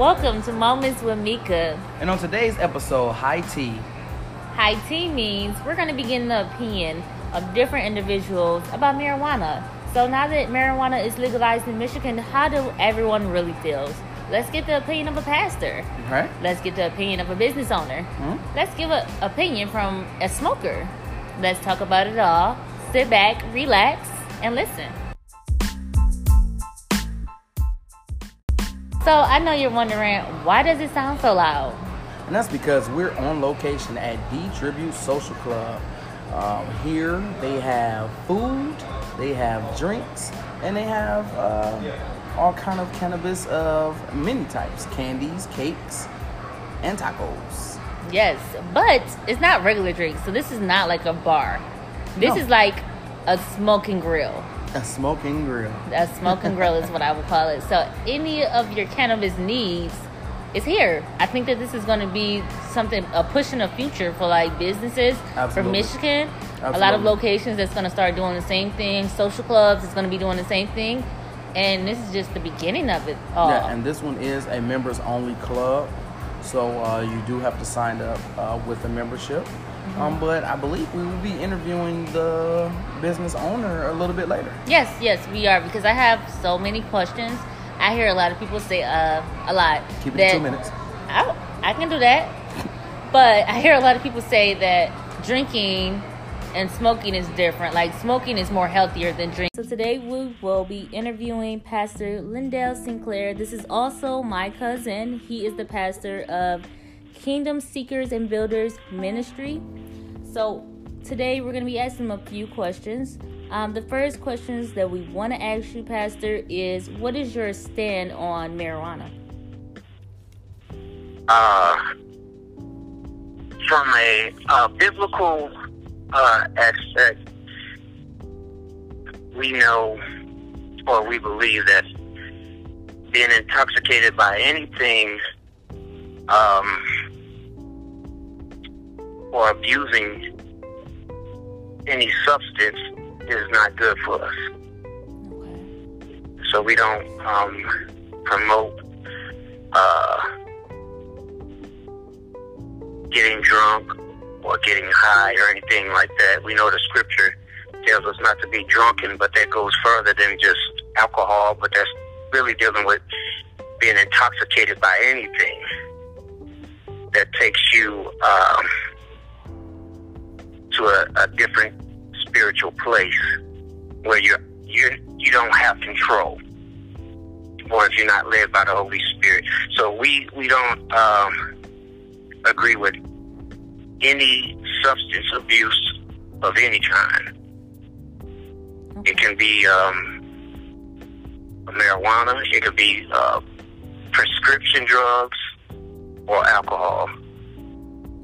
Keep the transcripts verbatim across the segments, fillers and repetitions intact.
Welcome to Moments with Mika. And on today's episode, High Tea. High Tea means we're going to be getting the opinion of different individuals about marijuana. So now that marijuana is legalized in Michigan, how do everyone really feel? Let's get the opinion of a pastor. Right. Let's get the opinion of a business owner. Mm-hmm. Let's give an opinion from a smoker. Let's talk about it all. Sit back, relax, and listen. So I know you're wondering, why does it sound so loud? And that's because we're on location at The Tribute Social Club. Um, here they have food, they have drinks, and they have uh, all kind of cannabis of many types. Candies, cakes, and tacos. Yes, but it's not regular drinks. So this is not like a bar. This no. is like a smoking grill. A smoking grill. A smoking grill is what I would call it. So any of your cannabis needs is here. I think that this is going to be something, a push in the future for like businesses. Absolutely. For Michigan. Absolutely. A lot of locations that's going to start doing the same thing. Social clubs is going to be doing the same thing. And this is just the beginning of it all. Yeah, and this one is a members only club. So uh, you do have to sign up uh, with a membership. Um, but I believe we will be interviewing the business owner a little bit later. Yes, yes, we are, because I have so many questions. I hear a lot of people say uh, a lot. Keep it that, two minutes. I, I can do that. But I hear a lot of people say that drinking and smoking is different. Like, smoking is more healthier than drinking. So today we will be interviewing Pastor Lindell Sinclair. This is also my cousin. He is the pastor of Kingdom Seekers and Builders Ministry. So today we're going to be asking him a few questions. Um, the first questions that we want to ask you, Pastor, is what is your stand on marijuana? Uh, from a uh, biblical uh, aspect, we know or we believe that being intoxicated by anything um or abusing any substance is not good for us. Okay. So we don't um, promote uh, getting drunk or getting high or anything like that. We know the scripture tells us not to be drunken, but that goes further than just alcohol, but that's really dealing with being intoxicated by anything that takes you um, to a, a different spiritual place where you you you don't have control, or if you're not led by the Holy Spirit. So we we don't um, agree with any substance abuse of any kind. It can be um, marijuana. It could be uh, prescription drugs or alcohol.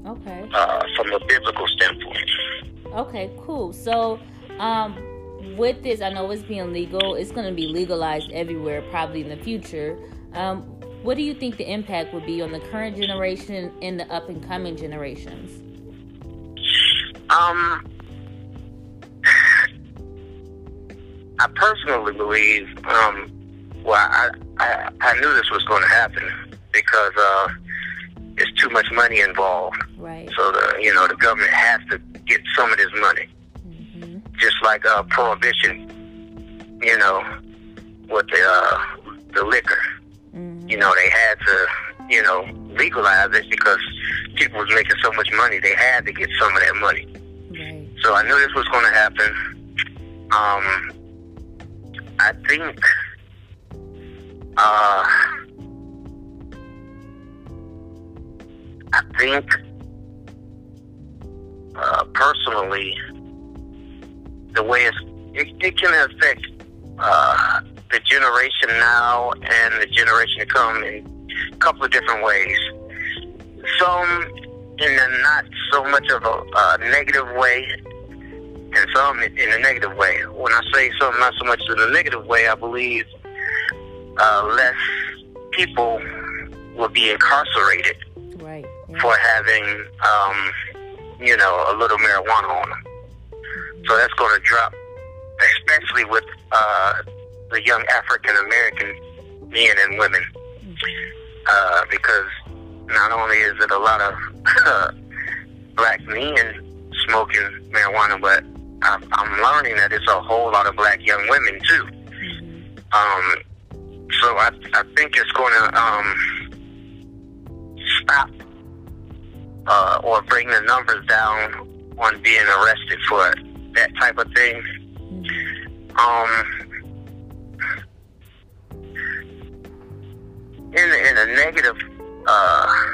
Okay. Uh, from a biblical standpoint. Okay, cool. So, um, with this, I know it's being legal. It's going to be legalized everywhere, probably in the future. Um, what do you think the impact would be on the current generation and the up and coming generations? Um, I personally believe. Um, well, I I, I knew this was going to happen because. Uh, It's too much money involved. Right. So, the you know, the government has to get some of this money. Mm-hmm. Just like uh, Prohibition, you know, with the, uh, the liquor. Mm-hmm. You know, they had to, you know, legalize it because people was making so much money. They had to get some of that money. Right. So I knew this was going to happen. Um, I think... Uh... I think, uh, personally, the way it's, it, it can affect uh, the generation now and the generation to come in a couple of different ways. Some in a not so much of a uh, negative way, and some in a negative way. When I say some not so much in a negative way, I believe uh, less people will be incarcerated. Right. Yeah. For having, um, you know, a little marijuana on them. So that's going to drop, especially with uh, the young African American men and women. Mm-hmm. uh, because not only is it a lot of uh, black men smoking marijuana, but I'm, I'm learning that it's a whole lot of black young women too. Um, so I, I think it's going to um, stop uh, or bring the numbers down on being arrested for that type of thing. Um, in, in a negative uh,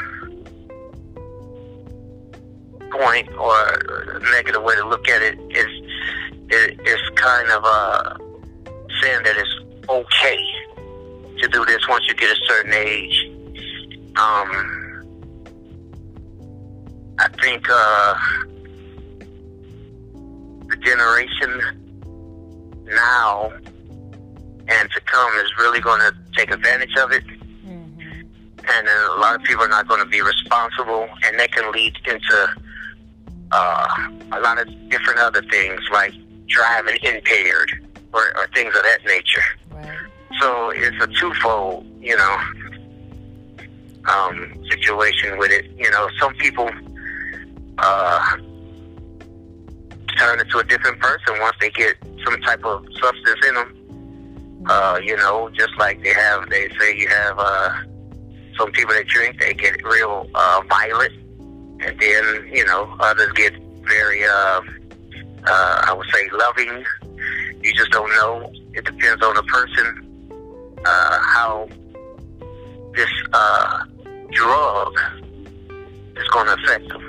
point or a negative way to look at it is it, it's kind of uh, saying that it's okay to do this once you get a certain age. Um, I think uh, the generation now and to come is really going to take advantage of it, mm-hmm. and a lot of people are not going to be responsible, and that can lead into uh, a lot of different other things like driving impaired or, or things of that nature. Right. So it's a twofold, you know, um, situation with it. You know, some people uh, turn into a different person once they get some type of substance in them. Uh, you know, just like they have, they say you have uh, some people that drink, they get real uh, violent, and then, you know, others get very, uh, uh, I would say, loving. You just don't know. It depends on the person, uh, how this uh, drug is going to affect them.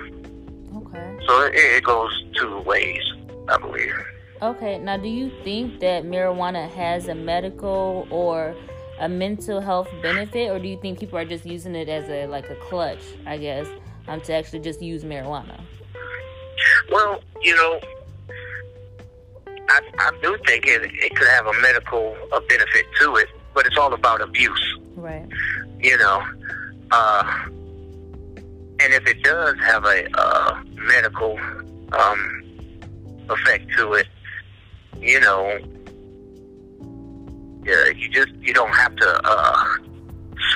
Okay. So it, it goes two ways, I believe. Okay, now do you think that marijuana has a medical or a mental health benefit, or do you think people are just using it as a like a clutch, I guess, um, to actually just use marijuana? Well, you know, I, I do think it, it could have a medical a benefit to it, but it's all about abuse. Right. You know, uh, and if it does have a uh, medical um, effect to it, you know, yeah, you just, you don't have to uh,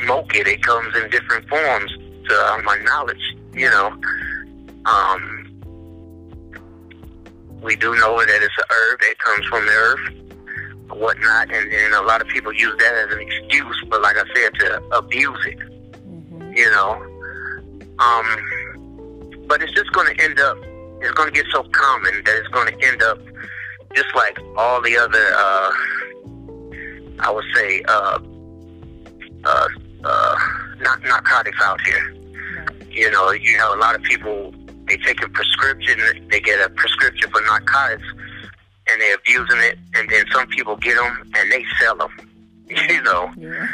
smoke it. It comes in different forms, to my knowledge, you know. Um, we do know that it's an herb. It comes from the earth, whatnot, and, and a lot of people use that as an excuse, but like I said, to abuse it, mm-hmm. you know. Um, but it's just going to end up, it's going to get so common that it's going to end up just like all the other, uh, I would say, uh, uh, uh, not narcotics out here. You know, you have a lot of people, they take a prescription, they get a prescription for narcotics, and they're abusing it, and then some people get them, and they sell them, you know. Yeah.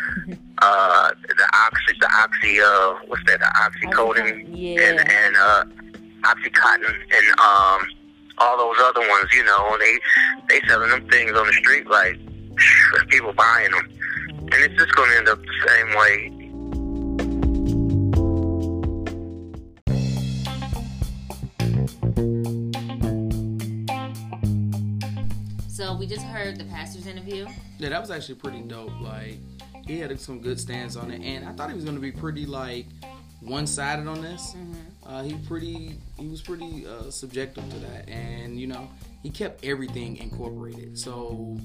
uh, the oxy, the oxy, uh, what's that, the oxycodone, yeah. and, and, uh, Oxycontin, and, um, all those other ones, you know, they they selling them things on the street like people buying them, and it's just going to end up the same way. So we just heard the pastor's interview. Yeah, that was actually pretty dope. Like, he had some good stands on it, and I thought he was going to be pretty like one-sided on this. Mm-hmm. Uh, he pretty, he was pretty uh, subjective to that, and you know, he kept everything incorporated. So,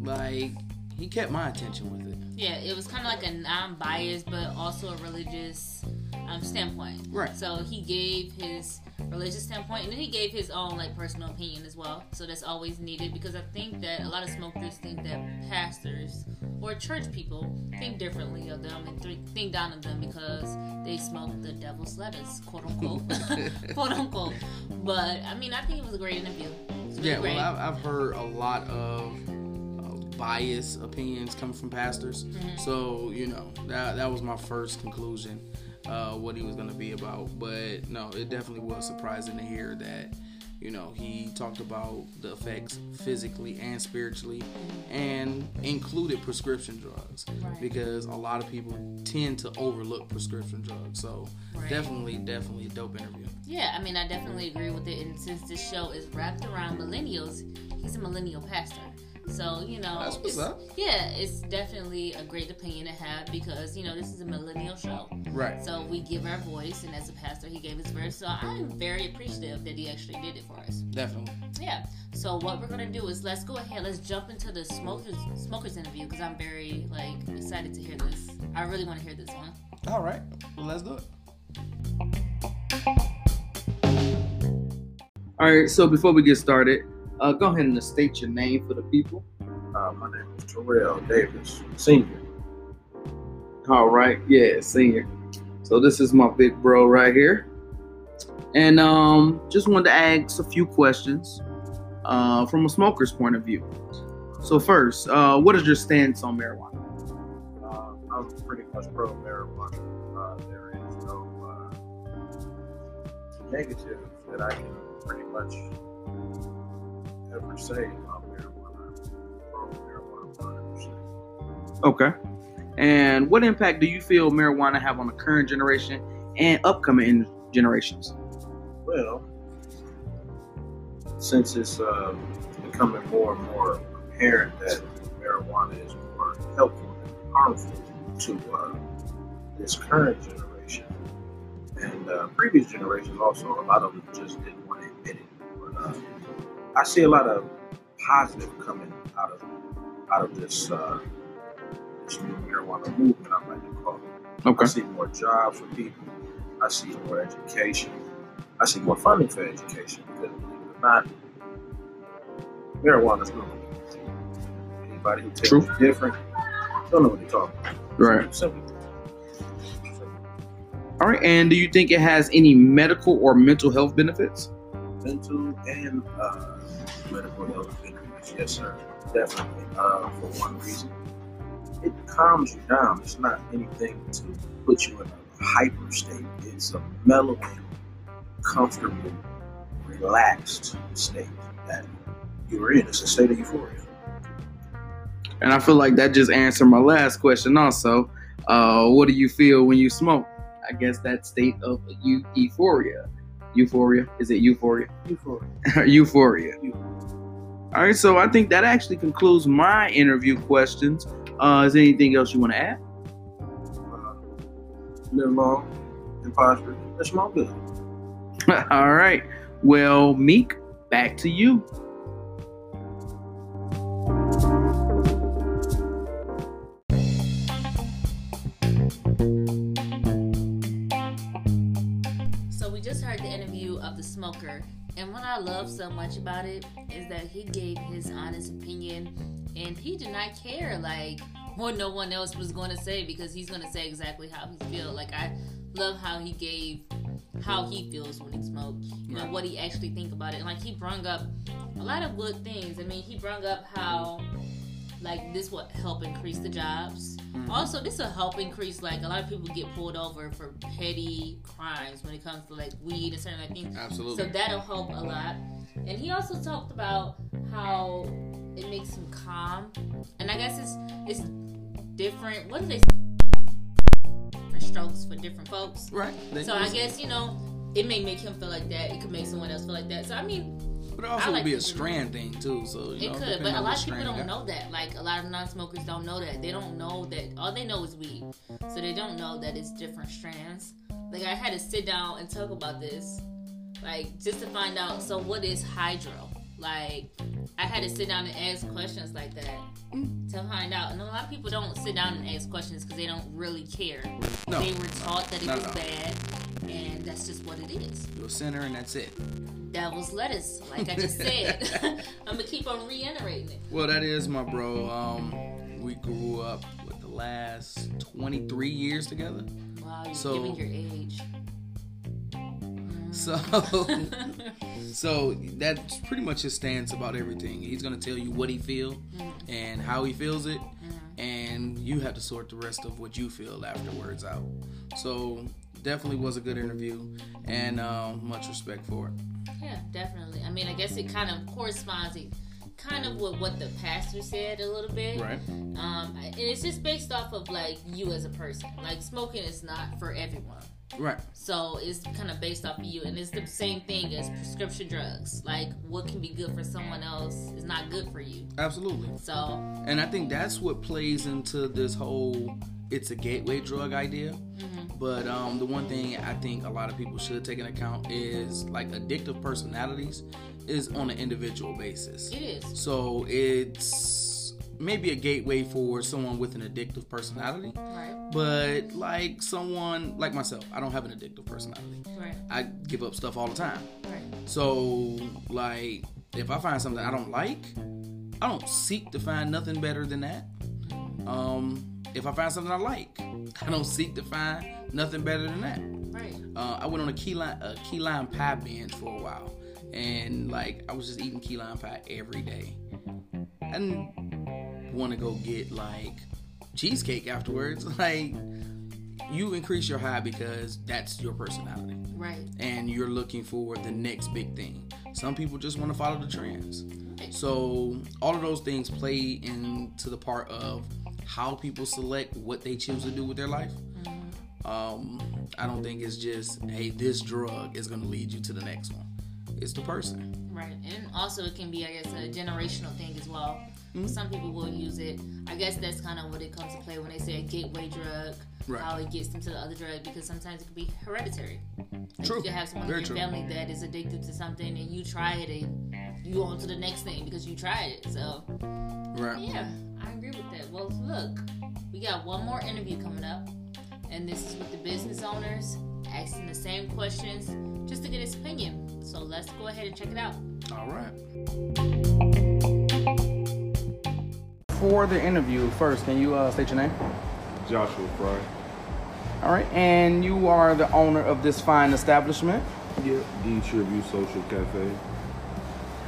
like, he kept my attention with it. Yeah, it was kind of like a non-biased, but also a religious um, standpoint. Right. So he gave his religious standpoint, and then he gave his own like personal opinion as well. So that's always needed, because I think that a lot of smokers think that pastors or church people think differently of them and th- think down on them because they smoke the devil's lettuce, quote unquote, quote unquote. But I mean, I think it was a great interview. Really yeah, great. Well, I've heard a lot of uh, biased opinions coming from pastors, mm-hmm. so you know that that was my first conclusion. Uh, what he was going to be about, but no, it definitely was surprising to hear that, you know, he talked about the effects physically and spiritually, and included prescription drugs, right. because a lot of people tend to overlook prescription drugs, so right. definitely, definitely a dope interview. Yeah, I mean, I definitely agree with it, and since this show is wrapped around millennials, he's a millennial pastor. So, you know, that's what's up. Yeah, it's definitely a great opinion to have because, you know, this is a millennial show. Right. So we give our voice, and as a pastor, he gave his verse. So I'm very appreciative that he actually did it for us. Definitely. Yeah. So what we're going to do is let's go ahead. Let's jump into the smokers, smokers interview because I'm very, like, excited to hear this. I really want to hear this one. All right. Well, let's do it. All right. So before we get started, Uh, go ahead and state your name for the people. Uh, my name is Terrell Davis, Senior All right, yeah, Senior So this is my big bro right here. And um, just wanted to ask a few questions uh, from a smoker's point of view. So first, uh, what is your stance on marijuana? Uh, I'm pretty much pro-marijuana. Uh, there is no uh, negative that I can pretty much ever say about marijuana, or marijuana one hundred percent. Okay. And what impact do you feel marijuana have on the current generation and upcoming generations? Well, since it's uh, becoming more and more apparent that marijuana is more helpful and harmful to uh, this current generation and uh, previous generations also, a lot of them just didn't want to admit it. But, uh, I see a lot of positive coming out of out of this uh, this new marijuana movement, I like to call it. Okay. I see more jobs for people. I see more education. I see more funding for education because, believe it or not, marijuana is not illegal. Anybody who takes it different don't know what they're talking about. Right. Simple. Simple. All right. And do you think it has any medical or mental health benefits? Mental and uh, medical health benefits, yes, sir, definitely. Uh, for one reason, it calms you down. It's not anything to put you in a hyper state. It's a mellowing, comfortable, relaxed state that you're in. It's a state of euphoria. And I feel like that just answered my last question. Also, uh, what do you feel when you smoke? I guess that state of eu- euphoria. Euphoria? Is it euphoria? Euphoria. Euphoria. All right, so I think that actually concludes my interview questions. Uh, is there anything else you want to add? Uh, live long and prosper. That's my good. All right. Well, Meek, back to you. And what I love so much about it is that he gave his honest opinion and he did not care like what no one else was going to say because he's going to say exactly how he feels. Like, I love how he gave how he feels when he smoked, you know, what he actually think about it. And like, he brung up a lot of good things. I mean, he brung up how like this will help increase the jobs. Mm-hmm. Also, this will help increase, like, a lot of people get pulled over for petty crimes when it comes to, like, weed and certain like things. Absolutely. So that'll help a lot. And he also talked about how it makes him calm. And I guess it's it's different. What do they say? Different strokes for different folks. Right. They so I guess, you know, it may make him feel like that. It could make someone else feel like that. So, I mean... But it also like would be a strand thing, too. So you know, it could, but a lot of people don't know that. Like, a lot of non-smokers don't know that. They don't know that. All they know is weed. So they don't know that it's different strands. Like, I had to sit down and talk about this, like, just to find out, so what is hydro? Like, I had to sit down and ask questions like that to find out. And a lot of people don't sit down and ask questions because they don't really care. No. They were taught that it was bad, and that's just what it is. You're a sinner, and that's it. That was lettuce, like I just said. I'm going to keep on reiterating it. Well, that is my bro. Um, we grew up with the last twenty-three years together. Wow, you're so, giving your age. Mm. So, so that's pretty much his stance about everything. He's going to tell you what he feels mm. and how he feels it. Mm. And you have to sort the rest of what you feel afterwards out. So definitely was a good interview and uh, much respect for it. Yeah, definitely. I mean, I guess it kind of corresponds, it kind of with what the pastor said a little bit. Right. Um, and it's just based off of, like, you as a person. Like, smoking is not for everyone. Right. So it's kind of based off of you. And it's the same thing as prescription drugs. Like, what can be good for someone else is not good for you. Absolutely. So. And I think that's what plays into this whole it's a gateway drug idea. Mm-hmm. But um, the one thing I think a lot of people should take into account is, like, addictive personalities is on an individual basis. It is. So it's maybe a gateway for someone with an addictive personality. Right. But like someone like myself, I don't have an addictive personality. Right. I give up stuff all the time. Right. So like if I find something I don't like, I don't seek to find nothing better than that. Um, if I find something I like, I don't seek to find nothing better than that. Right. Uh, I went on a key lime a key lime pie binge for a while. And, like, I was just eating key lime pie every day. I didn't want to go get, like, cheesecake afterwards. Like, you increase your high because that's your personality. Right. And you're looking for the next big thing. Some people just want to follow the trends. So, all of those things play into the part of how people select what they choose to do with their life. Mm-hmm. Um, I don't think it's just, hey, this drug is going to lead you to the next one. It's the person. Right. And also it can be, I guess, a generational thing as well. Mm-hmm. Some people will use it. I guess that's kind of what it comes to play when they say a gateway drug, right. How it gets them to the other drug, because sometimes it can be hereditary. Like true. You could have someone Very in your true. family that is addicted to something and you try it and you go on to the next thing because you tried it. So, right. Yeah, I agree with that. Well, look, we got one more interview coming up, and this is with the business owners asking the same questions just to get his opinion. So let's go ahead and check it out. All right. For the interview, first, can you uh, state your name? Joshua Fry. All right, and you are the owner of this fine establishment? Yep, The Tribute Social Cafe.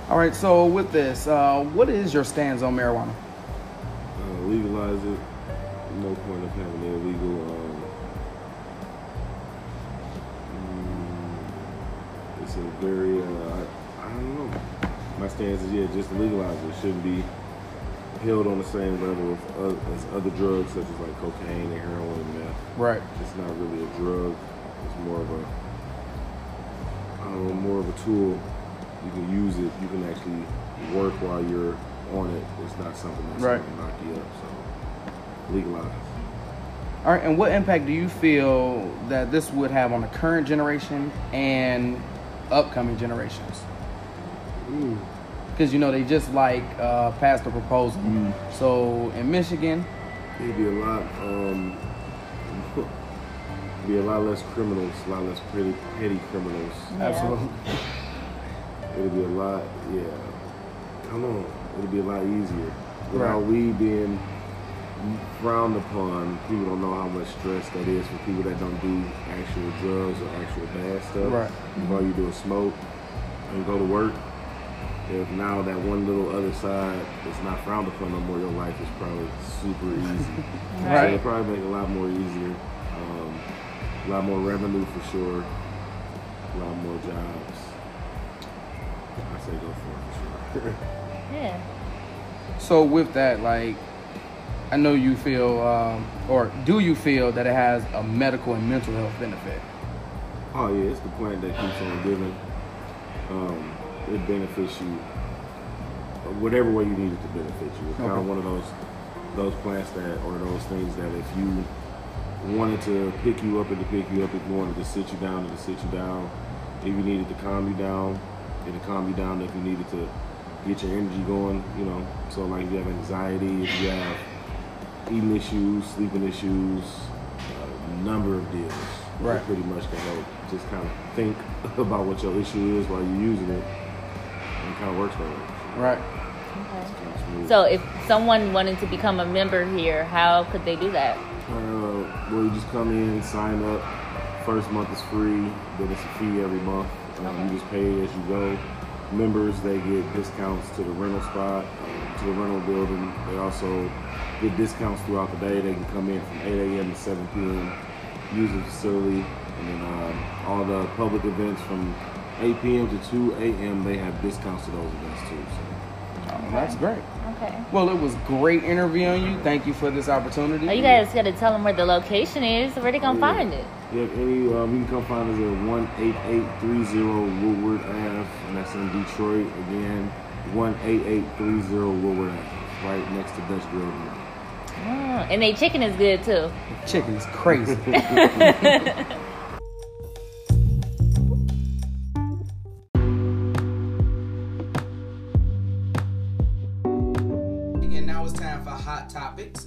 All right, so with this, uh, what is your stance on marijuana? Uh, legalize it. No point of having it illegal. Uh, It's a very, uh, I, I don't know. My stance is, yeah, just legalize it. It shouldn't be held on the same level as other, as other drugs, such as like cocaine and heroin and meth. Right. It's not really a drug. It's more of a, I don't know, more of a tool. You can use it. You can actually work while you're on it. It's not something that's right. going to knock you up. So legalize. All right. And what impact do you feel that this would have on the current generation and upcoming generations? Because you know they just like uh, passed a proposal. Mm. So in Michigan, it'd be a lot, um, be a lot less criminals, a lot less petty, petty criminals. Yeah. Absolutely. It'd be a lot, yeah. Come on, it'd be a lot easier without right. weed being frowned upon. People don't know how much stress that is for people that don't do actual drugs or actual bad stuff. Right. If all you do is smoke and go to work, if now that one little other side is not frowned upon no more, your life is probably super easy. Right. So it'll probably make it a lot more easier. Um, a lot more revenue for sure. A lot more jobs. I say go for it for sure. Yeah. So with that, like, I know you feel, um, or do you feel that it has a medical and mental health benefit? Oh yeah, it's the plant that keeps on giving. Um, it benefits you whatever way you need it to benefit you. It's okay. Kind of one of those those plants that, or those things that if you wanted to pick you up and to pick you up, if you wanted to sit you down and to sit you down, if you needed to calm you down, it'll calm you down. If you needed to get your energy going, you know. So like if you have anxiety, if you have eating issues, sleeping issues, a number of deals. Right. Pretty much can help just kind of think about what your issue is while you're using it, and it kind of works for you. Right. Okay. So if someone wanted to become a member here, how could they do that? Uh, well, you just come in, sign up. First month is free. Then it's a fee every month. Um, okay. You just pay as you go. Members, they get discounts to the rental spot, um, to the rental building. They also get discounts throughout the day. They can come in from eight a.m. to seven p.m., use the facility, and then um, all the public events from eight p.m. to two a.m., they have discounts to those events too. So, um, Okay. That's great. Okay. Well, it was great interviewing you. Thank you for this opportunity. Oh, you guys got to tell them where the location is. Where they gonna yeah. find it? Yep. Any, um, you can come find us at one eight eight three zero Woodward Avenue, and that's in Detroit. Again, one eight eight three zero Woodward Avenue, right next to Dutch Grill. Oh, and they chicken is good too. Chicken is crazy.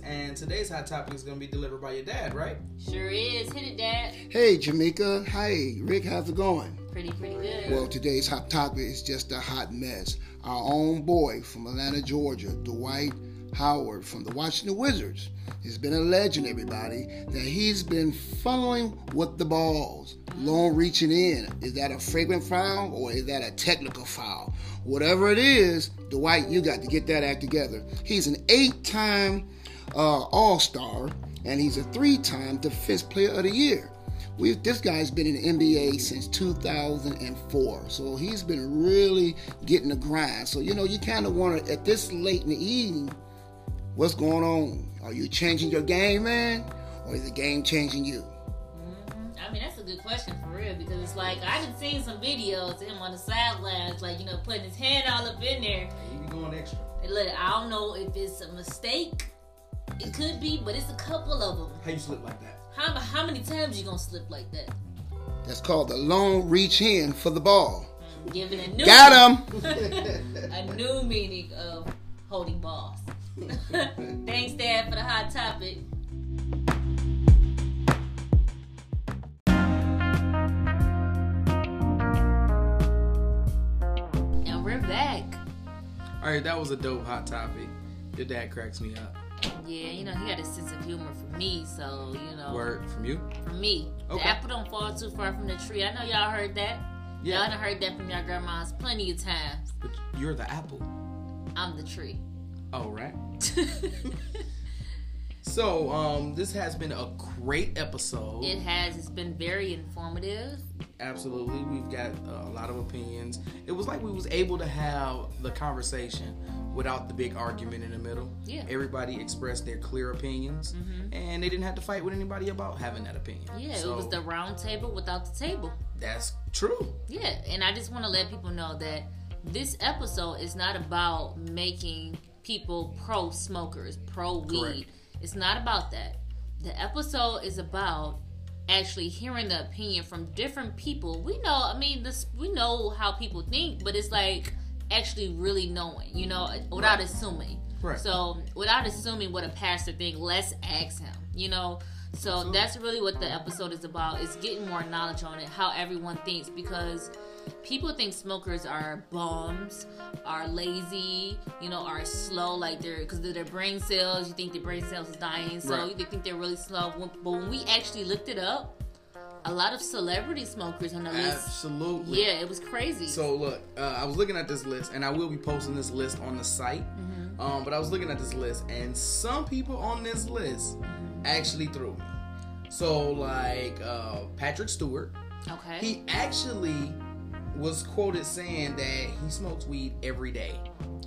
And today's hot topic is going to be delivered by your dad, right? Sure is. Hit it, Dad. Hey, Jamaica. Hi, Rick. How's it going? Pretty, pretty good. Well, today's hot topic is just a hot mess. Our own boy from Atlanta, Georgia, Dwight Howard from the Washington Wizards. It's been alleged, everybody, that he's been fumbling with the balls, long reaching in. Is that a flagrant foul or is that a technical foul? Whatever it is, Dwight, you got to get that act together. He's an eight-time uh, All-Star, and he's a three-time Defense Player of the Year. We've, this guy's been in the N B A since two thousand four, so he's been really getting the grind. So, you know, you kind of want to, at this late in the evening, what's going on? Are you changing your game, man? Or is the game changing you? Mm-hmm. I mean, that's a good question for real, because it's like, I've been seeing some videos of him on the sidelines, like, you know, putting his head all up in there. He be going extra. And look, I don't know if it's a mistake. It could be, but it's a couple of them. How you slip like that? How, how many times you gonna slip like that? That's called the long reach in for the ball. Mm, giving a new Got him! A new meaning of holding balls. Thanks, Dad, for the hot topic. And we're back. All right, that was a dope hot topic. Your dad cracks me up. Yeah, you know, he got a sense of humor for me, so, you know. Word from you? From me. Okay. The apple don't fall too far from the tree. I know y'all heard that. Yeah. Y'all done heard that from your grandmas plenty of times. But you're the apple. I'm the tree. Oh, right. So, um, this has been a great episode. It has. It's been very informative. Absolutely. We've got uh, a lot of opinions. It was like we was able to have the conversation without the big argument in the middle. Yeah. Everybody expressed their clear opinions, mm-hmm. and they didn't have to fight with anybody about having that opinion. Yeah, so, it was the round table without the table. That's true. Yeah, and I just want to let people know that this episode is not about making people pro-smokers, pro-weed. Correct. It's not about that. The episode is about actually hearing the opinion from different people. We know, I mean, this we know how people think, but it's like actually really knowing, you know, without right. assuming. Right. So without assuming what a pastor thinks, let's ask him, you know. So Absolutely. That's really what the episode is about. It's getting more knowledge on it, how everyone thinks, because people think smokers are bums, are lazy, you know, are slow, like they're, because their brain cells, you think their brain cells is dying, so right. you think they're really slow. But when we actually looked it up, a lot of celebrity smokers on the list. Absolutely. Yeah, it was crazy. So look, uh, I was looking at this list, and I will be posting this list on the site, mm-hmm. um, but I was looking at this list, and some people on this list actually threw me. So like uh, Patrick Stewart. Okay. He actually was quoted saying that he smokes weed every day.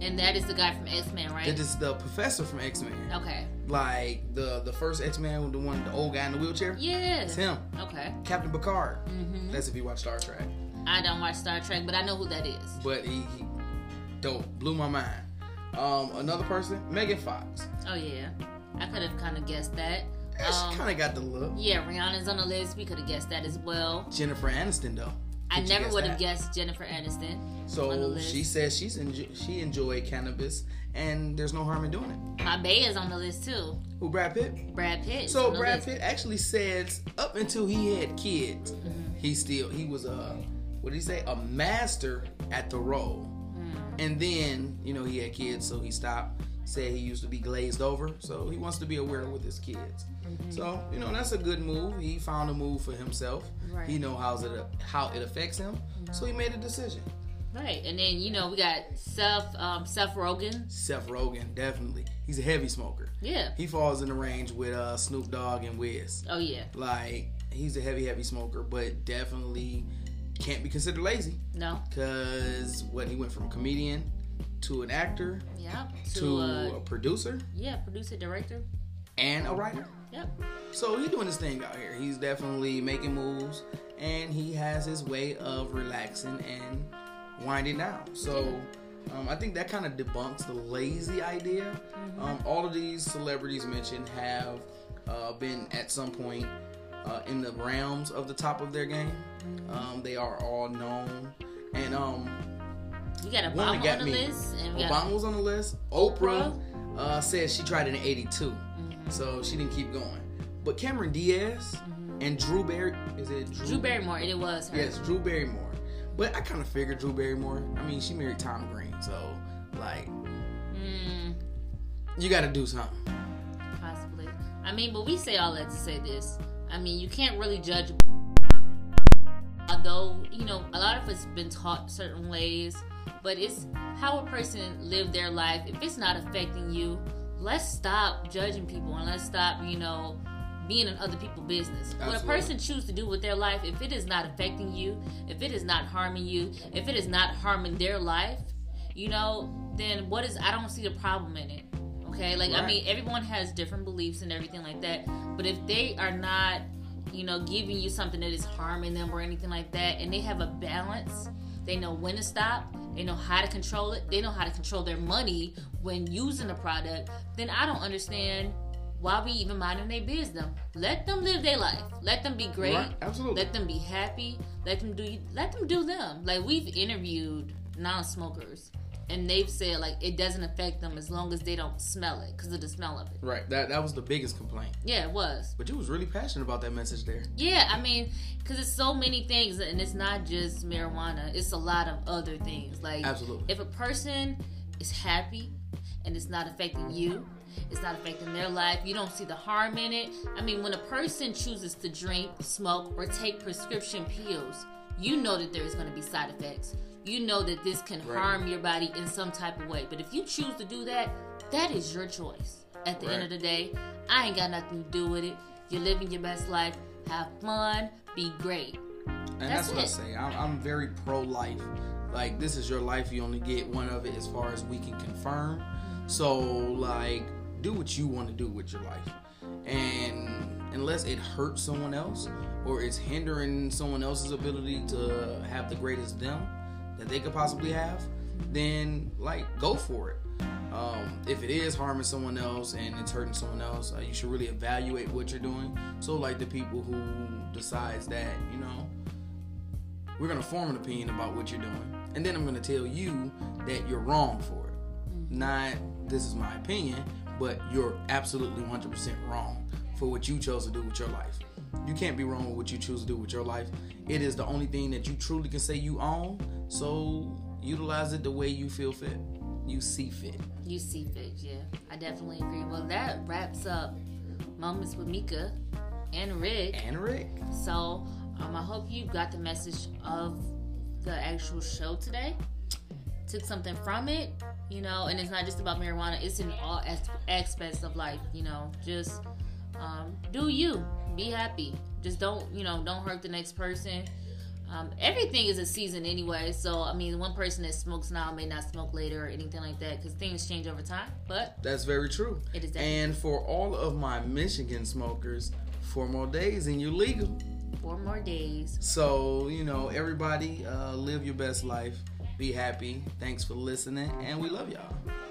And that is the guy from X-Men, right? That is the professor from X-Men. Okay. Like the the first X-Men, the one, the old guy in the wheelchair. Yeah. It's him. Okay. Captain Picard. Mm-hmm. That's if you watch Star Trek. I don't watch Star Trek, but I know who that is. But he, he dope, blew my mind. Um, another person, Megan Fox. Oh yeah, I could have kind of guessed that. Yeah, um, she kind of got the look. Yeah, Rihanna's on the list. We could have guessed that as well. Jennifer Aniston though. Did I never would have guessed Jennifer Aniston. So she says she's enjo- she enjoyed cannabis, and there's no harm in doing it. My bae is on the list too. Who, Brad Pitt? Brad Pitt. So Brad list. Pitt actually says up until he had kids, mm-hmm. he still he was a what did he say a master at the role, mm-hmm. and then you know he had kids, so he stopped. Said he used to be glazed over, so he wants to be aware with his kids. Mm-hmm. So, you know, that's a good move. He found a move for himself. Right. He knows how's it, how it affects him, mm-hmm. so he made a decision. Right, and then, you know, we got Seth, um, Seth Rogen. Seth Rogen, definitely. He's a heavy smoker. Yeah. He falls in the range with uh, Snoop Dogg and Wiz. Oh, yeah. Like, he's a heavy, heavy smoker, but definitely can't be considered lazy. No. Because, what, he went from comedian to an actor, yep, to, to uh, a producer, yeah, producer, director, and a writer. Yep. So he's doing his thing out here. He's definitely making moves, and he has his way of relaxing and winding down. So um, I think that kind of debunks the lazy idea. Mm-hmm. Um, all of these celebrities mentioned have uh, been at some point uh, in the realms of the top of their game. Mm-hmm. Um, they are all known, and um, you got Obama on the me. list. And Obama got... was on the list. Oprah uh, said she tried it in eighty-two. So she didn't keep going. But Cameron Diaz and Drew Barry is it Drew, Drew Barrymore? It was her. Yes, Drew Barrymore. But I kind of figured Drew Barrymore. I mean, she married Tom Green, so like, mm. you got to do something. Possibly. I mean, but we say all that to say this. I mean, you can't really judge. Although you know, a lot of us been taught certain ways, but it's how a person lived their life. If it's not affecting you, let's stop judging people and let's stop, you know, being in other people's business. Absolutely. What a person chooses to do with their life, if it is not affecting you, if it is not harming you, if it is not harming their life, you know, then what is, I don't see the problem in it. Okay? Like, right. I mean, everyone has different beliefs and everything like that, but if they are not, you know, giving you something that is harming them or anything like that, and they have a balance, they know when to stop, they know how to control it, they know how to control their money when using the product, then I don't understand why we even minding their business. Let them live their life. Let them be great. Right. Absolutely. Let them be happy. Let them do let them do them. Like, we've interviewed non-smokers, and they've said, like, it doesn't affect them as long as they don't smell it because of the smell of it. Right. That that was the biggest complaint. Yeah, it was. But you was really passionate about that message there. Yeah, I mean, because it's so many things, and it's not just marijuana. It's a lot of other things. Like, absolutely. If a person is happy and it's not affecting you, it's not affecting their life, you don't see the harm in it. I mean, when a person chooses to drink, smoke, or take prescription pills, you know that there's going to be side effects. You know that this can right. harm your body in some type of way. But if you choose to do that, that is your choice. At the right. end of the day, I ain't got nothing to do with it. You're living your best life. Have fun. Be great. And that's, that's what I say. I'm, I'm very pro-life. Like, this is your life. You only get one of it as far as we can confirm. So, like, do what you want to do with your life. And unless it hurts someone else or it's hindering someone else's ability to have the greatest them that they could possibly have, then like go for it. Um, if it is harming someone else and it's hurting someone else, uh, you should really evaluate what you're doing. So like the people who decides that, you know, we're gonna form an opinion about what you're doing, and then I'm gonna tell you that you're wrong for it. Not this is my opinion, but you're absolutely one hundred percent wrong for what you chose to do with your life. You can't be wrong with what you choose to do with your life. It is the only thing that you truly can say you own. So utilize it the way you feel fit. You see fit. You see fit, yeah. I definitely agree. Well, that wraps up Moments with Mika and Rick. And Rick. So um, I hope you got the message of the actual show today. Took something from it, you know, and it's not just about marijuana. It's in all aspects of life, you know. Just um, do you. Be happy. Just don't, you know, don't hurt the next person. Um, everything is a season anyway. So, I mean, one person that smokes now may not smoke later or anything like that because things change over time. But that's very true. It is that. And for all of my Michigan smokers, four more days and you're legal. Four more days. So, you know, everybody uh, live your best life. Be happy. Thanks for listening. And we love y'all.